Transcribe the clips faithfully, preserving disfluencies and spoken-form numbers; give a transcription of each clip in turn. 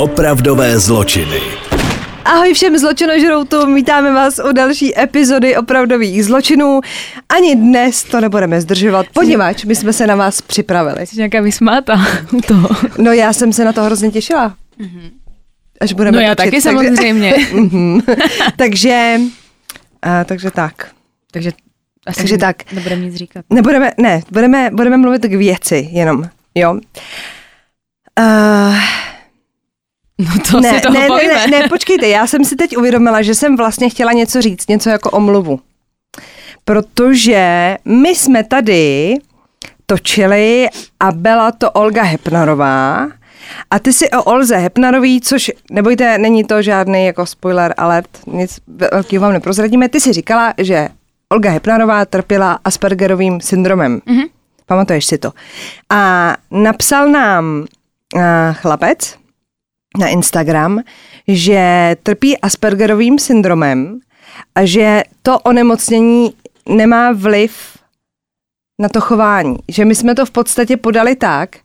Opravdové zločiny. Ahoj všem zločinožroutům, vítáme vás u další epizody opravdových zločinů. Ani dnes to nebudeme zdržovat, poněvadž my jsme se na vás připravili. Jsi nějaká vysmáta toho. No já jsem se na to hrozně těšila. Až budeme no já točit, taky samozřejmě. Takže, takže, a, takže tak. Takže, takže tak. Nebudeme nic říkat. Nebudeme, ne, budeme, budeme mluvit k věci jenom, jo. Uh, No to ne, si toho ne, bojíme. Ne, ne, ne, počkejte, já jsem si teď uvědomila, že jsem vlastně chtěla něco říct, něco jako omluvu. Protože my jsme tady točili a byla to Olga Hepnarová a ty si o Olze Hepnarový, což nebojte, není to žádný jako spoiler alert, nic velkého vám neprozradíme, ty si říkala, že Olga Hepnarová trpěla Aspergerovým syndromem. Mm-hmm. Pamatuješ si to. A napsal nám uh, chlapec na Instagram, že trpí Aspergerovým syndromem a že to onemocnění nemá vliv na to chování. Že my jsme to v podstatě podali tak,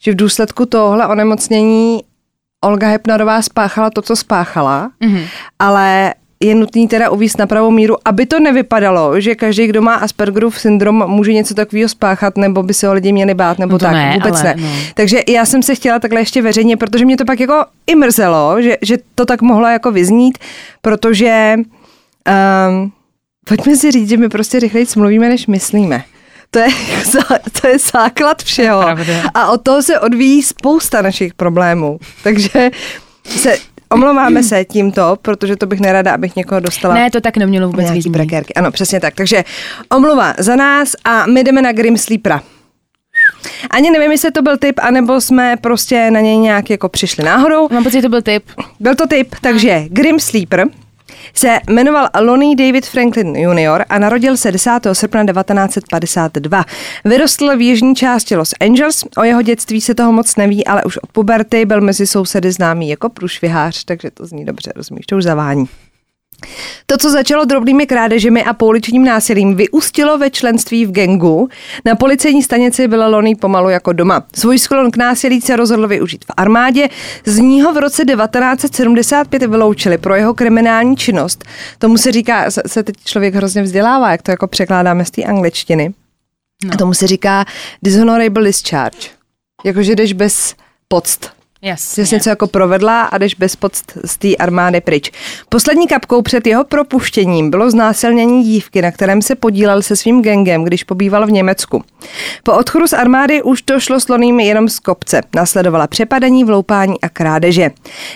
že v důsledku tohle onemocnění Olga Hepnarová spáchala to, co spáchala, mm-hmm. ale je nutný teda uvést na pravou míru, aby to nevypadalo, že každý, kdo má Aspergerův syndrom, může něco takového spáchat, nebo by se ho lidi měli bát, nebo no tak, ne, vůbec ale, ne. No. Takže já jsem se chtěla takhle ještě veřejně, protože mě to pak jako i mrzelo, že, že to tak mohlo jako vyznít, protože um, pojďme si říct, že my prostě rychleji mluvíme, než myslíme. To je, to je základ všeho. Pravda. A od toho se odvíjí spousta našich problémů. Takže se... Omlouváme se tímto, protože to bych nerada, abych někoho dostala. Ne, to tak nemělo vůbec nějaký brakérky. Ano, přesně tak. Takže omluva za nás a my jdeme na Grim Sleepera. Ani nevím, jestli to byl tip, anebo jsme prostě na něj nějak jako přišli náhodou. Mám pocit, že to byl tip. Byl to tip, takže Grim Sleeper se jmenoval Lonnie David Franklin junior a narodil se desátého srpna devatenáct padesát dva. Vyrostl v jižní části Los Angeles, o jeho dětství se toho moc neví, ale už od puberty byl mezi sousedy známý jako průšvihář, takže to zní dobře, rozumíš, to už zavání. To, co začalo drobnými krádežemi a pouličním násilím, vyústilo ve členství v gangu. Na policejní stanici byla Lonnie pomalu jako doma. Svůj sklon k násilí se rozhodl využít v armádě. Z ního v roce devatenáct sedmdesát pět vyloučili pro jeho kriminální činnost. Tomu se říká, se teď člověk hrozně vzdělává, jak to jako překládáme z té angličtiny. No. A tomu se říká dishonorable discharge. Jakože jdeš bez pocty. Yes, jsi něco jako provedla a jdeš bez pocit z té armády pryč. Poslední kapkou před jeho propuštěním bylo znásilnění dívky, na kterém se podílel se svým gangem, když pobýval v Německu. Po odchodu z armády už to šlo s Lonniem jenom z kopce. Následovala přepadení, vloupání a krádeže.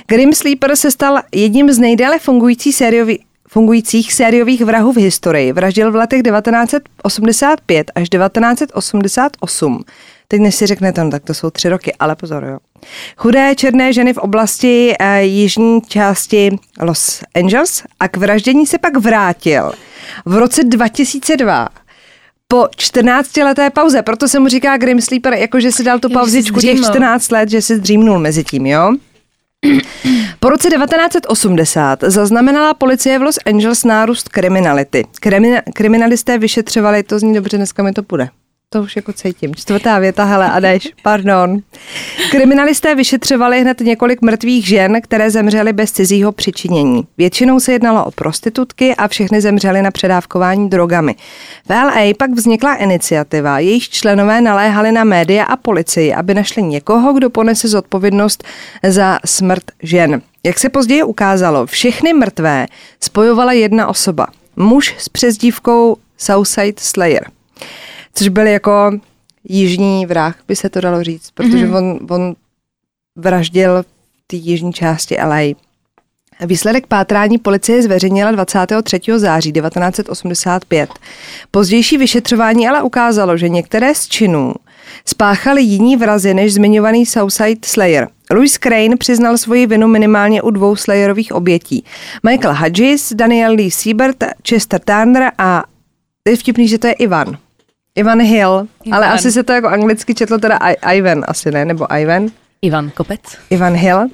Grim Sleeper se stal jedním z nejdéle fungující sériových fungujících sériových vrahů v historii. Vraždil v letech devatenáct osmdesát pět až devatenáct osmdesát osm. Teď než si řeknete, no tak to jsou tři roky, ale pozor, jo. Chudé černé ženy v oblasti e, jižní části Los Angeles a k vraždění se pak vrátil v roce dva tisíce dva po čtrnáctileté pauze. Proto se mu říká Grim Sleeper, jakože si dal tu pauzičku těch čtrnáct let, že si zdřímnul mezi tím, jo. Po roce devatenáct osmdesát zaznamenala policie v Los Angeles nárůst kriminality. Krimin- kriminalisté vyšetřovali, to zní dobře, dneska mi to půjde. To už jako cítím. Čtvrtá věta, hele, a jdeš, pardon. Kriminalisté vyšetřovali hned několik mrtvých žen, které zemřely bez cizího přičinění. Většinou se jednalo o prostitutky a všechny zemřely na předávkování drogami. V L A pak vznikla iniciativa, jejíž členové naléhali na média a policii, aby našli někoho, kdo ponese zodpovědnost za smrt žen. Jak se později ukázalo, všechny mrtvé spojovala jedna osoba. Muž s přezdívkou Southside Slayer. Což byl jako jižní vrah, by se to dalo říct, protože mm-hmm. on, on vraždil ty jižní části L A. Výsledek pátrání policie zveřejnila dvacátého třetího září devatenáct osmdesát pět. Pozdější vyšetřování ale ukázalo, že některé z činů spáchali jiní vrazi než zmiňovaný Southside Slayer. Louis Crane přiznal svoji vinu minimálně u dvou Slayerových obětí. Michael Hudges, Daniel Lee Siebert, Chester Turner a je vtipný, že to je Ivan. Ivan Hill, Ivan. Ale asi se to jako anglicky četlo teda I- Ivan asi ne, nebo Ivan. Ivan Kopec. Ivan Hill.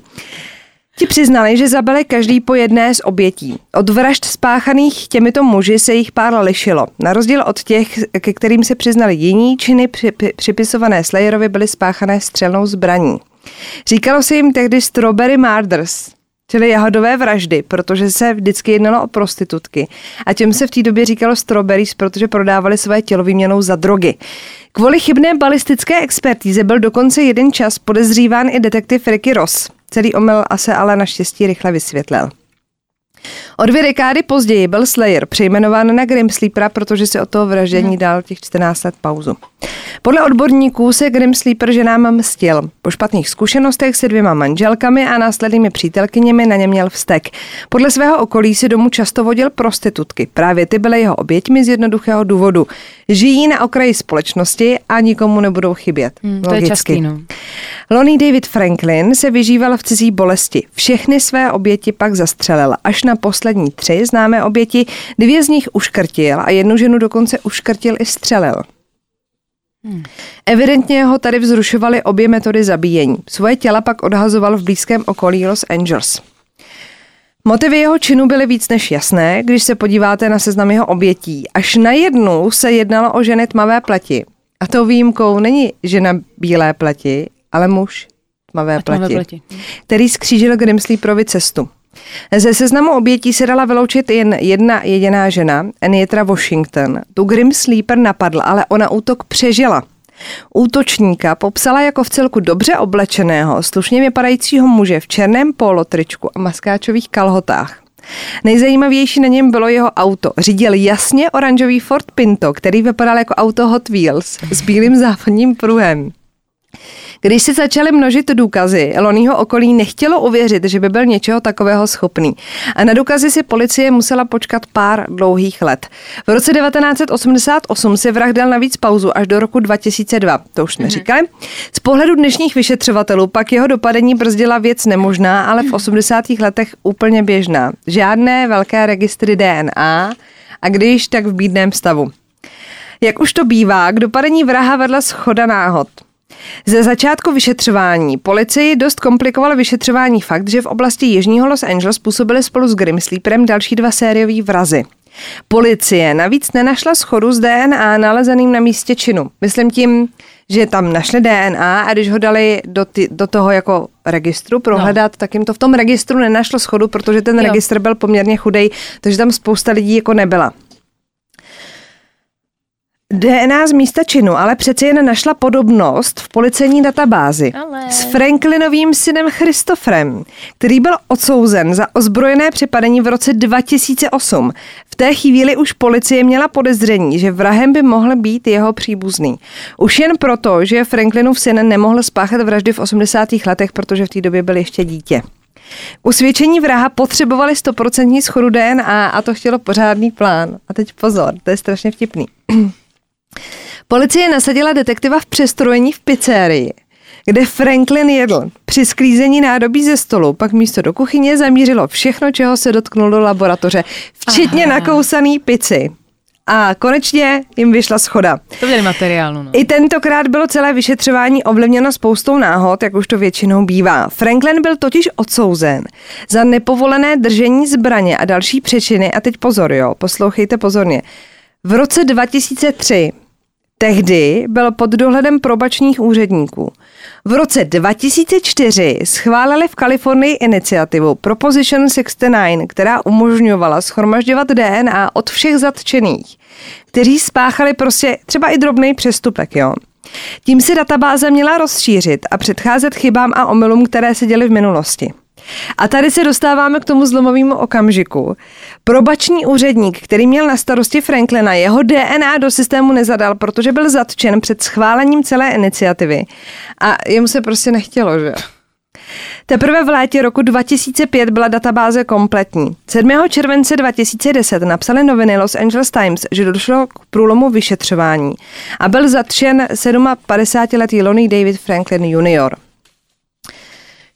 Ti přiznali, že zabili každý po jedné z obětí. Od vražd spáchaných těmito muži se jich pár lišilo. Na rozdíl od těch, ke kterým se přiznali jiní, činy při- připisované Slayerovi byly spáchané střelnou zbraní. Říkalo se jim tehdy Strawberry Murders, čili jahodové vraždy, protože se vždycky jednalo o prostitutky. A těm se v té době říkalo strawberries, protože prodávali své tělo výměnou za drogy. Kvůli chybné balistické expertíze byl dokonce jeden čas podezříván i detektiv Ricky Ross. Celý omyl a se ale naštěstí rychle vysvětlil. O dvě dekády později byl Slayer přejmenován na Grim Sleepera, protože si od toho vraždění dal těch čtrnáct let pauzu. Podle odborníků se Grim Sleeper ženám mstil. Po špatných zkušenostech se dvěma manželkami a následnými přítelkyněmi na ně měl vztek. Podle svého okolí si domů často vodil prostitutky. Právě ty byly jeho oběťmi z jednoduchého důvodu. Žijí na okraji společnosti a nikomu nebudou chybět. Hmm, to logicky. Je častý, no. Lonnie David Franklin se vyžíval v cizí bolesti. Všechny své oběti pak zastřelil. Až na poslední tři známé oběti, dvě z nich uškrtil a jednu ženu dokonce uškrtil i střelil. Hmm. Evidentně ho tady vzrušovaly obě metody zabíjení. Svoje těla pak odhazoval v blízkém okolí Los Angeles. Motivy jeho činu byly víc než jasné, když se podíváte na seznam jeho obětí. Až najednou se jednalo o ženy tmavé pleti. A tou výjimkou není žena bílé pleti, ale muž tmavé, tmavé pleti, pleti, který skřížil Grim Sleeperovi cestu. Ze seznamu obětí se dala vyloučit jen jedna jediná žena, Enietra Washington. Tu Grim Sleeper napadl, ale ona útok přežila. Útočníka popsala jako vcelku dobře oblečeného, slušně vypadajícího muže v černém polotričku a maskáčových kalhotách. Nejzajímavější na něm bylo jeho auto. Řídil jasně oranžový Ford Pinto, který vypadal jako auto Hot Wheels s bílým závodním pruhem. Když se začaly množit důkazy, Lonnieho okolí nechtělo uvěřit, že by byl něčeho takového schopný. A na důkazy si policie musela počkat pár dlouhých let. V roce devatenáct set osmdesát osm si vrah dal navíc pauzu až do roku dva tisíce dva, to už jsme říkali. Z pohledu dnešních vyšetřovatelů pak jeho dopadení brzdila věc nemožná, ale v osmdesátých letech úplně běžná. Žádné velké registry D N A a když tak v bídném stavu. Jak už to bývá, k dopadení vraha vedla shoda náhod. Ze začátku vyšetřování policii dost komplikovalo vyšetřování fakt, že v oblasti jižního Los Angeles působily spolu s Grim Sleeperem další dva sérioví vrazy. Policie navíc nenašla shodu s D N A nalezeným na místě činu. Myslím tím, že tam našli D N A a když ho dali do, ty, do toho jako registru prohledat, no. tak jim to v tom registru nenašlo shodu, protože ten jo. registr byl poměrně chudej, takže tam spousta lidí jako nebyla. D N A z místa činu, ale přece jen našla podobnost v policejní databázi ale. s Franklinovým synem Christoferem, který byl odsouzen za ozbrojené přepadení v roce dva tisíce osm. V té chvíli už policie měla podezření, že vrahem by mohl být jeho příbuzný. Už jen proto, že Franklinův syn nemohl spáchat vraždy v osmdesátých letech, protože v té době byl ještě dítě. Usvědčení vraha potřebovali sto procent shodu D N A a to chtělo pořádný plán. A teď pozor, to je strašně vtipný. Policie nasadila detektiva v přestrojení v pizzerii, kde Franklin jedl. Při sklízení nádobí ze stolu pak místo do kuchyně zamířilo všechno, čeho se dotknul do laboratoře, včetně Aha. nakousaný pici. A konečně jim vyšla shoda. To byly materiálu, no. I tentokrát bylo celé vyšetřování ovlivněno spoustou náhod, jak už to většinou bývá. Franklin byl totiž odsouzen za nepovolené držení zbraně a další přečiny. A teď pozor, jo, poslouchejte pozorně. V roce dva tisíce tři, tehdy byl pod dohledem probačních úředníků. V roce dva tisíce čtyři schválili v Kalifornii iniciativu Proposition šedesát devět, která umožňovala shromažďovat D N A od všech zatčených, kteří spáchali prostě třeba i drobný přestupek, jo. Tím se databáze měla rozšířit a předcházet chybám a omylům, které se děly v minulosti. A tady se dostáváme k tomu zlomovému okamžiku. Probační úředník, který měl na starosti Franklina, jeho D N A do systému nezadal, protože byl zatčen před schválením celé iniciativy. A jemu se prostě nechtělo, že? Teprve v létě roku dva tisíce pět byla databáze kompletní. sedmého července dva tisíce deset napsaly noviny Los Angeles Times, že došlo k průlomu vyšetřování a byl zatčen padesátisedmiletý Lonnie David Franklin junior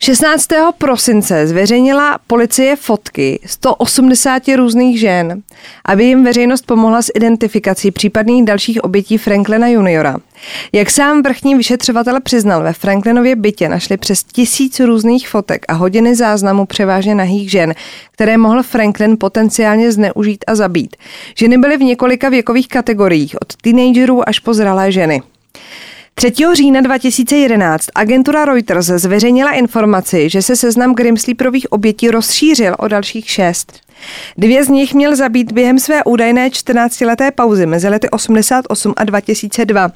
šestnáctého prosince zveřejnila policie fotky sto osmdesáti různých žen, aby jim veřejnost pomohla s identifikací případných dalších obětí Franklina juniora. Jak sám vrchní vyšetřovatel přiznal, ve Franklinově bytě našli přes tisíc různých fotek a hodiny záznamů převážně nahých žen, které mohl Franklin potenciálně zneužít a zabít. Ženy byly v několika věkových kategoriích, od teenagerů až po zralé ženy. třetího října dva tisíce jedenáct agentura Reuters zveřejnila informaci, že se seznam Grim Sleeperových obětí rozšířil o dalších šest. Dvě z nich měl zabít během své údajné čtrnáctileté pauzy mezi lety osmdesát osm a dva tisíce dva.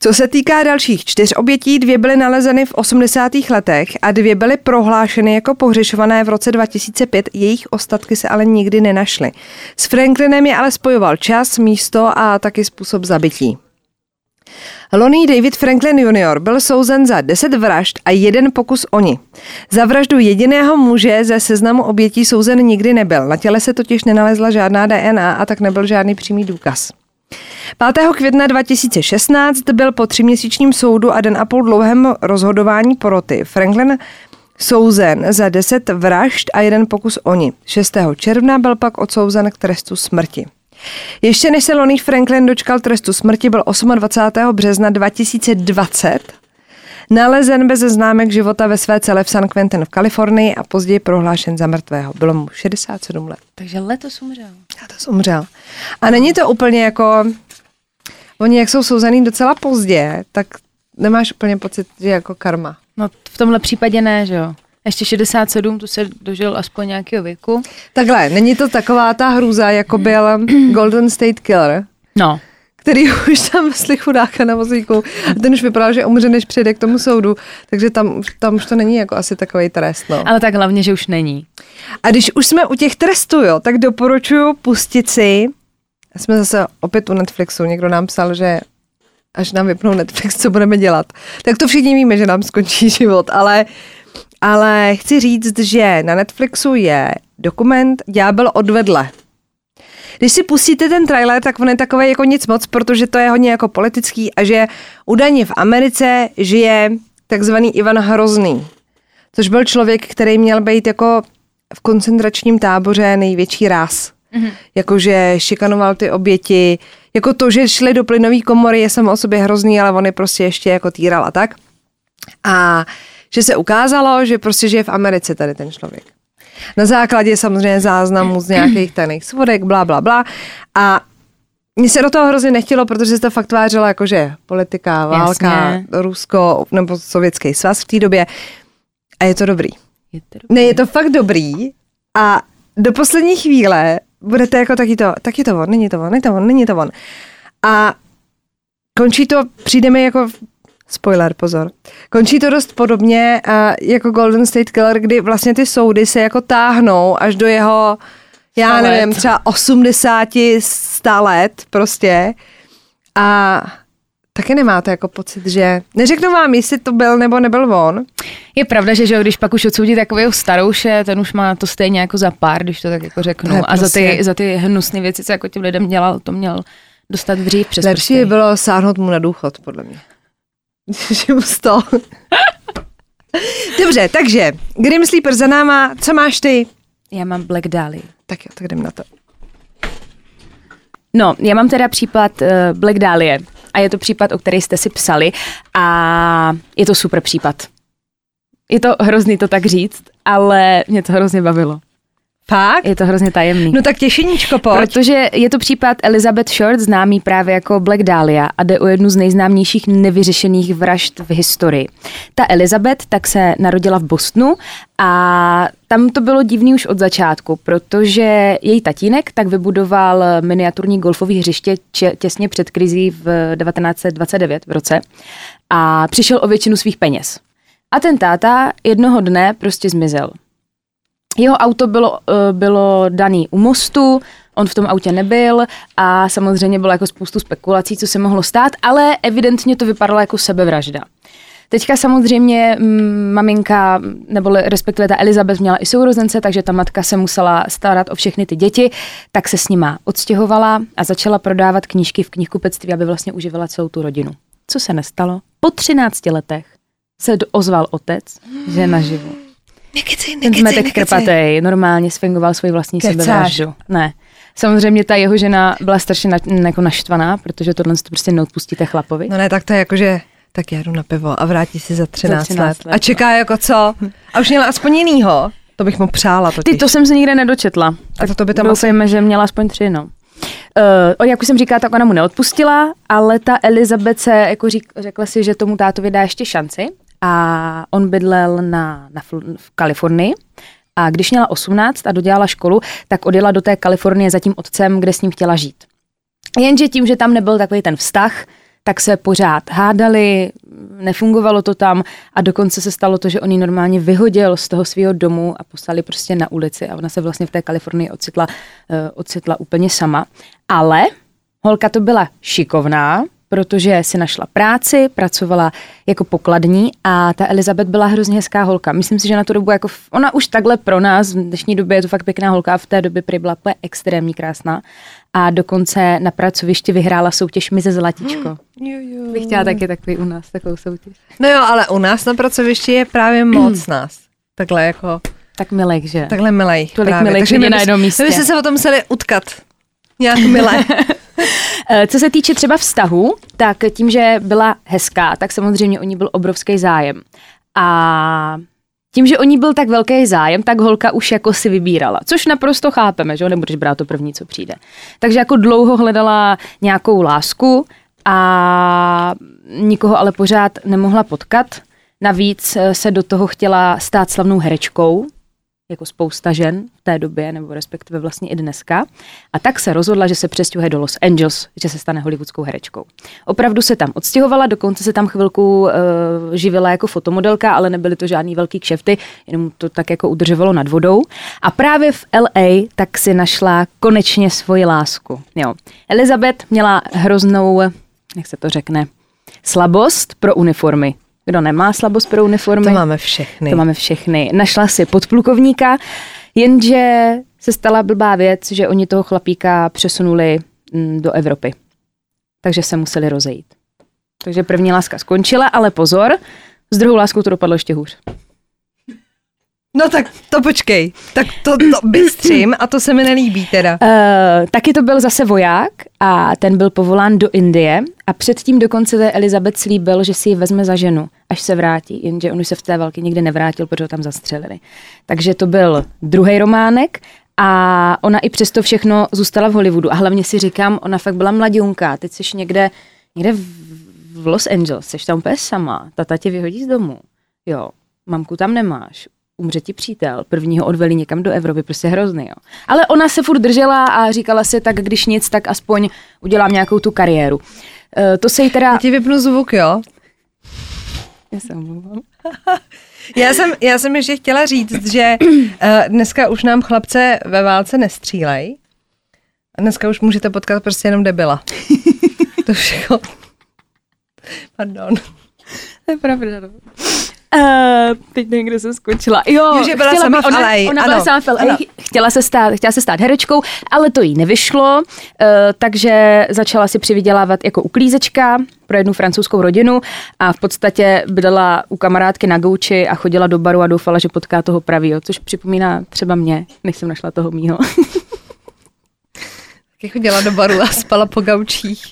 Co se týká dalších čtyř obětí, dvě byly nalezeny v osmdesátých letech a dvě byly prohlášeny jako pohřešované v roce dva tisíce pět, jejich ostatky se ale nikdy nenašly. S Franklinem je ale spojoval čas, místo a taky způsob zabití. Lonnie David Franklin junior byl souzen za deset vražd a jeden pokus o ni. Za vraždu jediného muže ze seznamu obětí souzen nikdy nebyl. Na těle se totiž nenalezla žádná D N A a tak nebyl žádný přímý důkaz. pátého května dva tisíce šestnáct byl po tříměsíčním soudu a den a půl dlouhém rozhodování poroty Franklin souzen za deset vražd a jeden pokus o ni. šestého června byl pak odsouzen k trestu smrti. Ještě než se Lonnie Franklin dočkal trestu smrti, byl dvacátého osmého března dva tisíce dvacet nalezen bez známek života ve své cele v San Quentin v Kalifornii a později prohlášen za mrtvého. Bylo mu šedesát sedm let. Takže letos umřel. Letos umřel. A není to úplně jako... Oni, jak jsou souzený docela pozdě, tak nemáš úplně pocit, že jako karma. No v tomhle případě ne, že jo? Ještě šedesát sedm, tu se dožil aspoň nějakého věku. Takhle, není to taková ta hrůza, jako byl Golden State Killer, no. Který už tam sly chudáka na vozíku. Ten už vypadal, že umře, než přijde k tomu soudu. Takže tam, tam už to není jako asi takovej trest. No. Ale tak hlavně, že už není. A když už jsme u těch trestů, jo, tak doporučuju pustit si. Jsme zase opět u Netflixu. Někdo nám psal, že až nám vypnou Netflix, co budeme dělat. Tak to všichni víme, že nám skončí život, ale... Ale chci říct, že na Netflixu je dokument Ďábel odvedle. Když si pustíte ten trailer, tak on je takový jako nic moc, protože to je hodně jako politický a že údajně v Americe žije takzvaný Ivan Hrozný, což byl člověk, který měl být jako v koncentračním táboře největší ráz. Mm-hmm. Jakože šikanoval ty oběti, jako to, že šli do plynové komory je samo o sobě hrozný, ale on je prostě ještě jako týral a tak. A že se ukázalo, že prostě žije v Americe tady ten člověk. Na základě samozřejmě záznamů z nějakých tajných svodek, blá, blá, blá. A mně se do toho hrozně nechtělo, protože se to fakt tvářilo jakože politika, válka, jasně. Rusko nebo Sovětský svaz v té době. A je to dobrý. Je to dobrý. Ne, je to fakt dobrý a do poslední chvíle budete jako taky to, tak je to on, není to on, není to on, není to on. A končí to, přijdeme jako... Spoiler, pozor. Končí to dost podobně uh, jako Golden State Killer, kdy vlastně ty soudy se jako táhnou až do jeho, já nevím, třeba osmdesáti sta let prostě. A taky nemáte jako pocit, že... Neřeknu vám, jestli to byl nebo nebyl on. Je pravda, že, že když pak už odsoudí takového starouše, ten už má to stejně jako za pár, když to tak jako řeknu. Ne, a prostě. za ty, za ty hnusné věci, co jako těm lidem dělal, to měl dostat dřív přes prsty. Lepší by bylo sáhnout mu na důchod, podle mě. Dobře, takže Grim Sleeper za náma, co máš ty? Já mám Black Dahlia. Tak jo, tak jdem na to. No, já mám teda případ uh, Black Dahlia a je to případ, o který jste si psali a je to super případ. Je to hrozný to tak říct, ale mě to hrozně bavilo. Fakt? Je to hrozně tajemný. No tak těšeníčko, pojď. Protože je to případ Elizabeth Short, známý právě jako Black Dahlia a jde o jednu z nejznámějších nevyřešených vražd v historii. Ta Elizabeth tak se narodila v Bostonu a tam to bylo divný už od začátku, protože její tatínek tak vybudoval miniaturní golfové hřiště těsně před krizí v devatenáct dvacet devět v roce a přišel o většinu svých peněz. A ten táta jednoho dne prostě zmizel. Jeho auto bylo, bylo daný u mostu, on v tom autě nebyl a samozřejmě bylo jako spoustu spekulací, co se mohlo stát, ale evidentně to vypadalo jako sebevražda. Teďka samozřejmě maminka, nebo respektive ta Elizabeth měla i sourozence, takže ta matka se musela starat o všechny ty děti, tak se s nima odstěhovala a začala prodávat knížky v knihkupectví, aby vlastně uživila celou tu rodinu. Co se nestalo? Po třinácti letech se ozval otec, že naživu. Nekecej, nekecej, ten zmetek krpatej, normálně sfingoval svoji vlastní sebevraždu. Ne. Samozřejmě ta jeho žena byla strašně na, jako naštvaná, protože tohle to prostě neodpustíte chlapovi. No ne, tak to je jako, že tak já jdu na pivo a vrátí si za třináct let. A čeká jako co? A už měla aspoň jinýho. To bych mu přála totiž. Ty, to jsem se nikde nedočetla. Tak a to, to by tam doufejme, asi... že měla aspoň tři, no. Uh, jak už jsem říkala, tak ona mu neodpustila, ale ta Elizabeth se, jako řík, řekla si, že tomu tátovi dá ještě šanci a on bydlel na, na, v Kalifornii. A když měla osmnáct a dodělala školu, tak odjela do té Kalifornie za tím otcem, kde s ním chtěla žít. Jenže tím, že tam nebyl takový ten vztah, tak se pořád hádali, nefungovalo to tam a dokonce se stalo to, že on ji normálně vyhodil z toho svého domu a poslali prostě na ulici a ona se vlastně v té Kalifornii ocitla, uh, ocitla úplně sama. Ale holka to byla šikovná, protože si našla práci, pracovala jako pokladní a ta Elizabeth byla hrozně hezká holka. Myslím si, že na tu dobu, jako ona už takhle pro nás, v dnešní době je to fakt pěkná holka, v té době prý byla úplně extrémně krásná a dokonce na pracovišti vyhrála soutěž Mize Zlatíčko. Hmm, jo, jo. Bych chtěla taky takový u nás, takovou soutěž. No jo, ale u nás na pracovišti je právě moc nás. Takhle jako... Tak milej, že? Takhle milej. Tolik milej, že je na jednom místě. My jsme se o tom museli utkat. Nějak milé. Co se týče třeba vztahu, tak tím, že byla hezká, tak samozřejmě o ní byl obrovský zájem. A tím, že o ní byl tak velký zájem, tak holka už jako si vybírala, což naprosto chápeme, že nebudeš brát to první, co přijde. Takže jako dlouho hledala nějakou lásku a nikoho ale pořád nemohla potkat. Navíc se do toho chtěla stát slavnou herečkou, jako spousta žen v té době, nebo respektive vlastně i dneska. A tak se rozhodla, že se přestěhuje do Los Angeles, že se stane hollywoodskou herečkou. Opravdu se tam odstěhovala, dokonce se tam chvilku uh, živila jako fotomodelka, ale nebyly to žádný velký kšefty, jenom to tak jako udržovalo nad vodou. A právě v el ej tak si našla konečně svoji lásku. Jo. Elizabeth měla hroznou, jak se to řekne, slabost pro uniformy. Kdo nemá slabost pro uniformy? To máme všechny. To máme všechny. Našla si podplukovníka, jenže se stala blbá věc, že oni toho chlapíka přesunuli do Evropy. Takže se museli rozejít. Takže první láska skončila, ale pozor, s druhou láskou to dopadlo ještě hůř. No tak to počkej, tak to, to bystřím a to se mi nelíbí teda. Uh, taky to byl zase voják a ten byl povolán do Indie a předtím dokonce té Elizabeth slíbil, že si ji vezme za ženu, až se vrátí, jenže on už se v té války nikdy nevrátil, protože ho tam zastřelili. Takže to byl druhý románek a ona i přesto všechno zůstala v Hollywoodu a hlavně si říkám, ona fakt byla mladionka, teď jsi někde, někde v Los Angeles, jsi tam úplně sama, tata tě vyhodí z domu, jo, mamku tam nemáš. Umře ti přítel, prvního odveli někam do Evropy, prostě hrozný, jo. Ale ona se furt držela a říkala si, tak když nic, tak aspoň udělám nějakou tu kariéru. E, to se jí teda... Já ti vypnu zvuk, jo? Já se omlouvám. já, jsem, já jsem ještě chtěla říct, že dneska už nám chlapce ve válce nestřílej. A dneska už můžete potkat prostě jenom debila. To všechno. Pardon. To je pravda, no. Uh, teď někde jsem skončila. Jo, Ježi, byla chtěla, sama v ona, ona byla sama v el ej, chtěla se stát, chtěla se stát herečkou, ale to jí nevyšlo, uh, takže začala si přivydělávat jako uklízečka pro jednu francouzskou rodinu a v podstatě bydlela u kamarádky na gauči a chodila do baru a doufala, že potká toho pravýho, což připomíná třeba mě, než jsem našla toho mýho. Taky chodila do baru a spala po gaučích.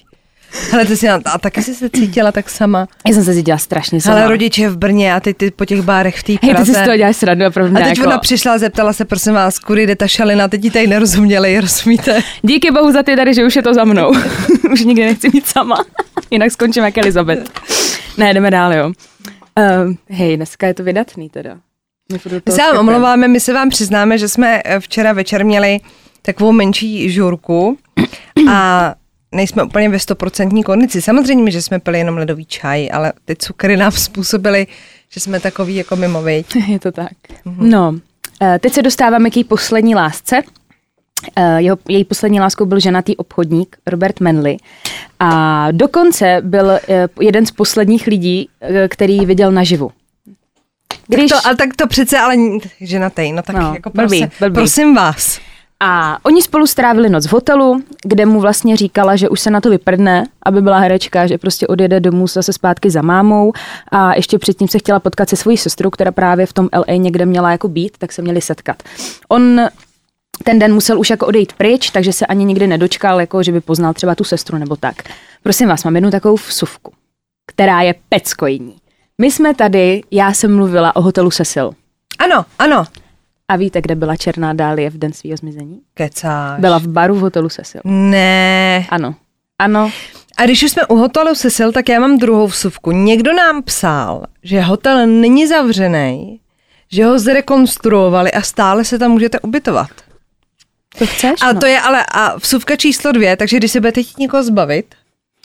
Hele, ty jsi, a taky jsi se cítila tak sama. Já jsem se cítila strašně sama. Ale rodiče v Brně a ty, ty po těch bárech v té Praze. Hej, ty jsi z toho děláš srandu, opravdu. A teď jako... ona přišla a zeptala se, prosím vás, kudy jde ta šalina, teď jí tady nerozuměli, rozumíte? Díky bohu za ty tady, že už je to za mnou. Už nikdy nechci být sama. Jinak skončím jak Elizabeth. Ne, jdeme dál, jo. Uh, hej, dneska je to vydatný teda. My se vám omlouváme, my se vám přiznáme, že jsme včera večer měli takovou menší žurku a nejsme úplně ve stoprocentní kondici. Samozřejmě, že jsme pili jenom ledový čaj, ale ty cukry nám způsobily, že jsme takový jako mimo, viď? Je to tak. Mhm. No, teď se dostáváme k její poslední lásce. Jeho, její poslední láskou byl ženatý obchodník Robert Manley. A dokonce byl jeden z posledních lidí, který viděl naživu. Když... Tak, to, ale, tak to přece, ale ženatý, no tak no, jako blbý, prosím, blbý. prosím vás. A oni spolu strávili noc v hotelu, kde mu vlastně říkala, že už se na to vyprdne, aby byla herečka, že prostě odjede domů zase zpátky za mámou a ještě předtím se chtěla potkat se svojí sestrou, která právě v tom el ej někde měla jako být, tak se měli setkat. On ten den musel už jako odejít pryč, takže se ani nikdy nedočkal, jako že by poznal třeba tu sestru nebo tak. Prosím vás, mám jednu takovou vsuvku, která je peckojní. My jsme tady, já jsem mluvila o hotelu Cecil. Ano, ano. A víte, kde byla černá dálie v den svého zmizení? Kecáš. Byla v baru v hotelu Cecil. Ne. Ano. Ano. A když už jsme u hotelu Cecil, tak já mám druhou vsuvku. Někdo nám psal, že hotel není zavřený, že ho zrekonstruovali a stále se tam můžete ubytovat. To chceš? A no. To je ale a vsuvka číslo dvě, takže když se budete chtít někoho zbavit,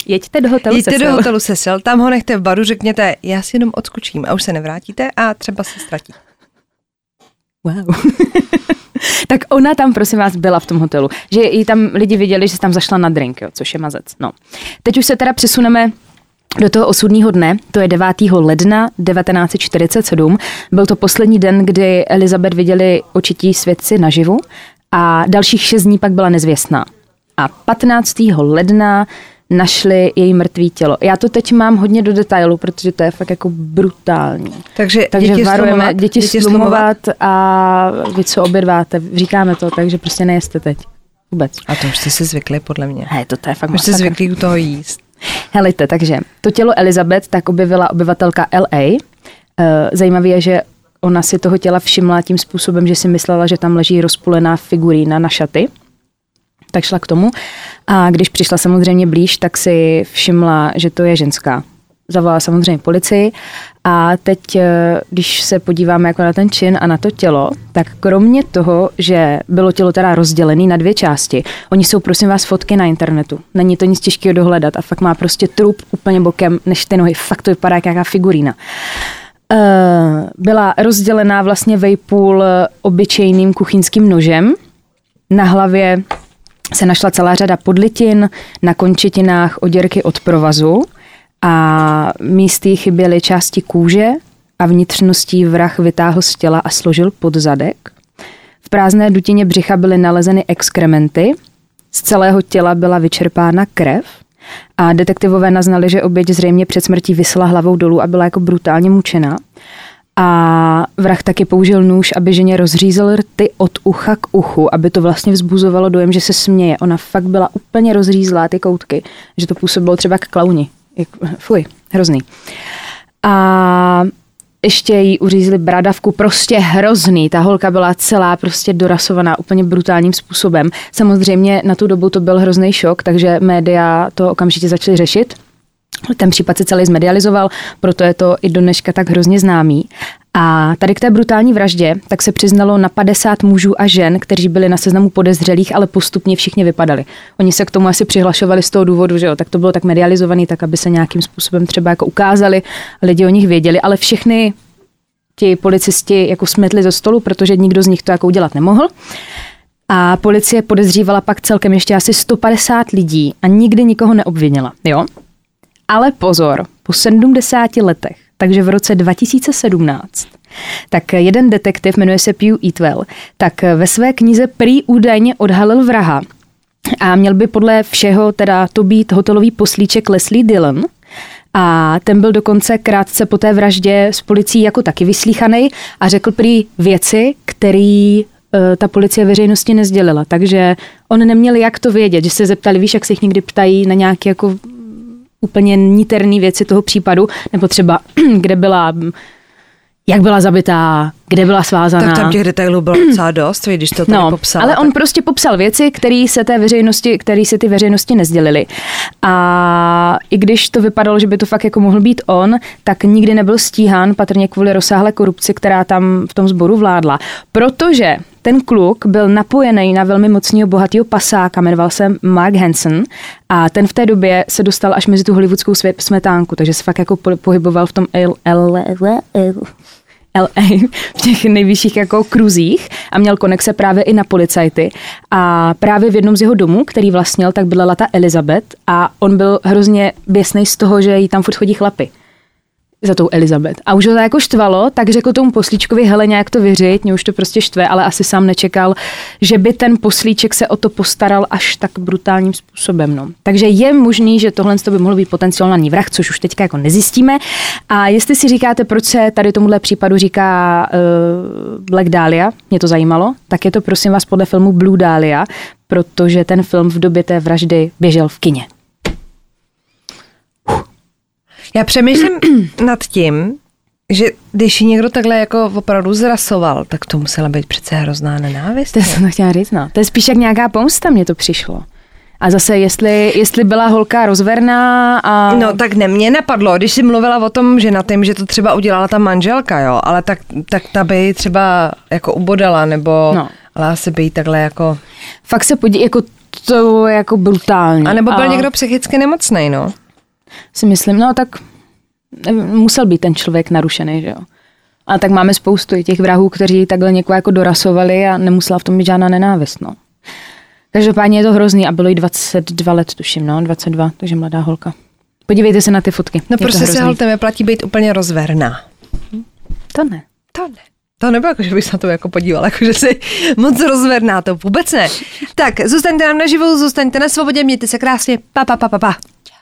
jeďte do hotelu Jeďte Cecil. do hotelu Cecil, tam ho nechte v baru, řekněte, já si jenom odskočím a už se nevrátíte a třeba se ztratí. Wow. Tak ona tam, prosím vás, byla v tom hotelu. Že i tam lidi viděli, že tam zašla na drink, jo, což je mazec. No. Teď už se teda přesuneme do toho osudního dne, to je devátého ledna devatenáct set čtyřicet sedm. Byl to poslední den, kdy Elizabeth viděli očití svědci naživu a dalších šest dní pak byla nezvěstná. A patnáctého ledna našli její mrtvé tělo. Já to teď mám hodně do detailu, protože to je fakt jako brutální. Takže, takže děti varujeme, slumovat, děti, děti slumovat a vy, co obědváte, říkáme to, takže prostě nejeste teď. Vůbec. A to už jste si zvykli, podle mě. Hej, to, to je fakt už jste zvyklí u toho jíst. Helejte, takže to tělo Elizabeth tak objevila obyvatelka el ej. Zajímavé je, že ona si toho těla všimla tím způsobem, že si myslela, že tam leží rozpulená figurína na šaty. Tak šla k tomu a když přišla samozřejmě blíž, tak si všimla, že to je ženská. Zavolala samozřejmě policii a teď, když se podíváme jako na ten čin a na to tělo, tak kromě toho, že bylo tělo teda rozdělené na dvě části, oni jsou, prosím vás, fotky na internetu. Není to nic těžkého dohledat a fakt má prostě trup úplně bokem než ty nohy. Fakt to vypadá jak nějaká figurína. Byla rozdělená vlastně vejpůl obyčejným kuchyňským nožem. Na hlavě se našla celá řada podlitin, na končetinách oděrky od provazu a místy chyběly části kůže a vnitřností vrah vytáhl z těla a složil pod zadek. V prázdné dutině břicha byly nalezeny exkrementy, z celého těla byla vyčerpána krev a detektivové naznali, že oběť zřejmě před smrtí visela hlavou dolů a byla jako brutálně mučená. A vrah taky použil nůž, aby ženě rozřízl rty od ucha k uchu, aby to vlastně vzbuzovalo dojem, že se směje. Ona fakt byla úplně rozřízlá, ty koutky, že to působilo třeba k klauni. Fuj, hrozný. A ještě jí uřízli bradavku, prostě hrozný. Ta holka byla celá prostě dorasovaná úplně brutálním způsobem. Samozřejmě na tu dobu to byl hrozný šok, takže média to okamžitě začaly řešit. Ten případ se celý zmedializoval, proto je to i do dneška tak hrozně známý. A tady k té brutální vraždě tak se přiznalo na padesát mužů a žen, kteří byli na seznamu podezřelých, ale postupně všichni vypadali. Oni se k tomu asi přihlašovali z toho důvodu, že jo, tak to bylo tak medializovaný, tak aby se nějakým způsobem třeba jako ukázali, lidi o nich věděli, ale všichni ti policisti jako smetli ze stolu, protože nikdo z nich to jako udělat nemohl. A policie podezřívala pak celkem ještě asi sto padesát lidí a nikdy nikoho neobvinila, jo? Ale pozor, po sedmdesáti letech, takže v roce dva tisíce sedmnáct, tak jeden detektiv, jmenuje se P U Eatwell, tak ve své knize prý údajně odhalil vraha a měl by podle všeho teda to být hotelový poslíček Leslie Dillon a ten byl dokonce krátce po té vraždě s policií jako taky vyslíchanej a řekl prý věci, které ta policie veřejnosti nezdělila, takže on neměl jak to vědět, že se zeptali, víš, jak se jich někdy ptají na nějaké jako úplně niterný věci toho případu, nebo třeba, kde byla, jak byla zabitá, kde byla svázaná. Tak tam těch detailů bylo docela dost, když to tady no, popsal. Ale on tak prostě popsal věci, které se té veřejnosti, které se ty veřejnosti nezdělily. A i když to vypadalo, že by to fakt jako mohl být on, tak nikdy nebyl stíhán, patrně kvůli rozsáhlé korupci, která tam v tom sboru vládla. Protože ten kluk byl napojený na velmi mocného bohatého pasáka, jmenoval se Mark Hansen a ten v té době se dostal až mezi tu hollywoodskou smetánku, takže se fakt jako pohyboval v tom el ej, v těch nejvyšších jako kruzích a měl konexe právě i na policajty. A právě v jednom z jeho domů, který vlastnil, tak bydlela ta Elizabeth a on byl hrozně běsnej z toho, že jí tam furt chodí chlapy za tou Elizabeth. A už ho to jako štvalo, tak řekl tomu poslíčkovi, hele, nějak to vyřiď, mě už to prostě štve, ale asi sám nečekal, že by ten poslíček se o to postaral až tak brutálním způsobem. No. Takže je možný, že tohle by mohlo být potenciální vrah, což už teďka jako nezjistíme. A jestli si říkáte, proč se tady tomuhle případu říká uh, Black Dahlia, mě to zajímalo, tak je to, prosím vás, podle filmu Blue Dahlia, protože ten film v době té vraždy běžel v kině. Já přemýšlím nad tím, že když ji někdo takhle jako opravdu zrasoval, tak to musela být přece hrozná nenávist. To jsem chtěla říct, no. To je spíš jak nějaká pomsta, mně to přišlo. A zase, jestli, jestli byla holka rozverná a... No tak ne, mě napadlo, když jsi mluvila o tom, že na tím, že to třeba udělala ta manželka, jo, ale tak, tak ta by ji třeba jako ubodala, nebo... No. Ale asi by jí takhle jako... Fakt se podívej, jako to jako brutálně. A nebo byl a... někdo psychicky nemocnej, no? Si myslím, no tak... Musel být ten člověk narušený, že jo. A tak máme spoustu těch vrahů, kteří takhle někoho jako dorasovali a nemusela v tom být žádná nenávist, no. Každopádně je to hrozný a bylo jí dvacet dva let, tuším, no, dvacet dva, takže mladá holka. Podívejte se na ty fotky. No prostě se holce neplatí být úplně rozverná. To ne. To ne. To nebylo jako, že bych se na to jako podívala, jako že si moc rozverná, to vůbec ne. Tak, zůstaňte nám naživu, zůstaňte na svobodě, mějte se krásně, pa, pa, pa, pa, pa.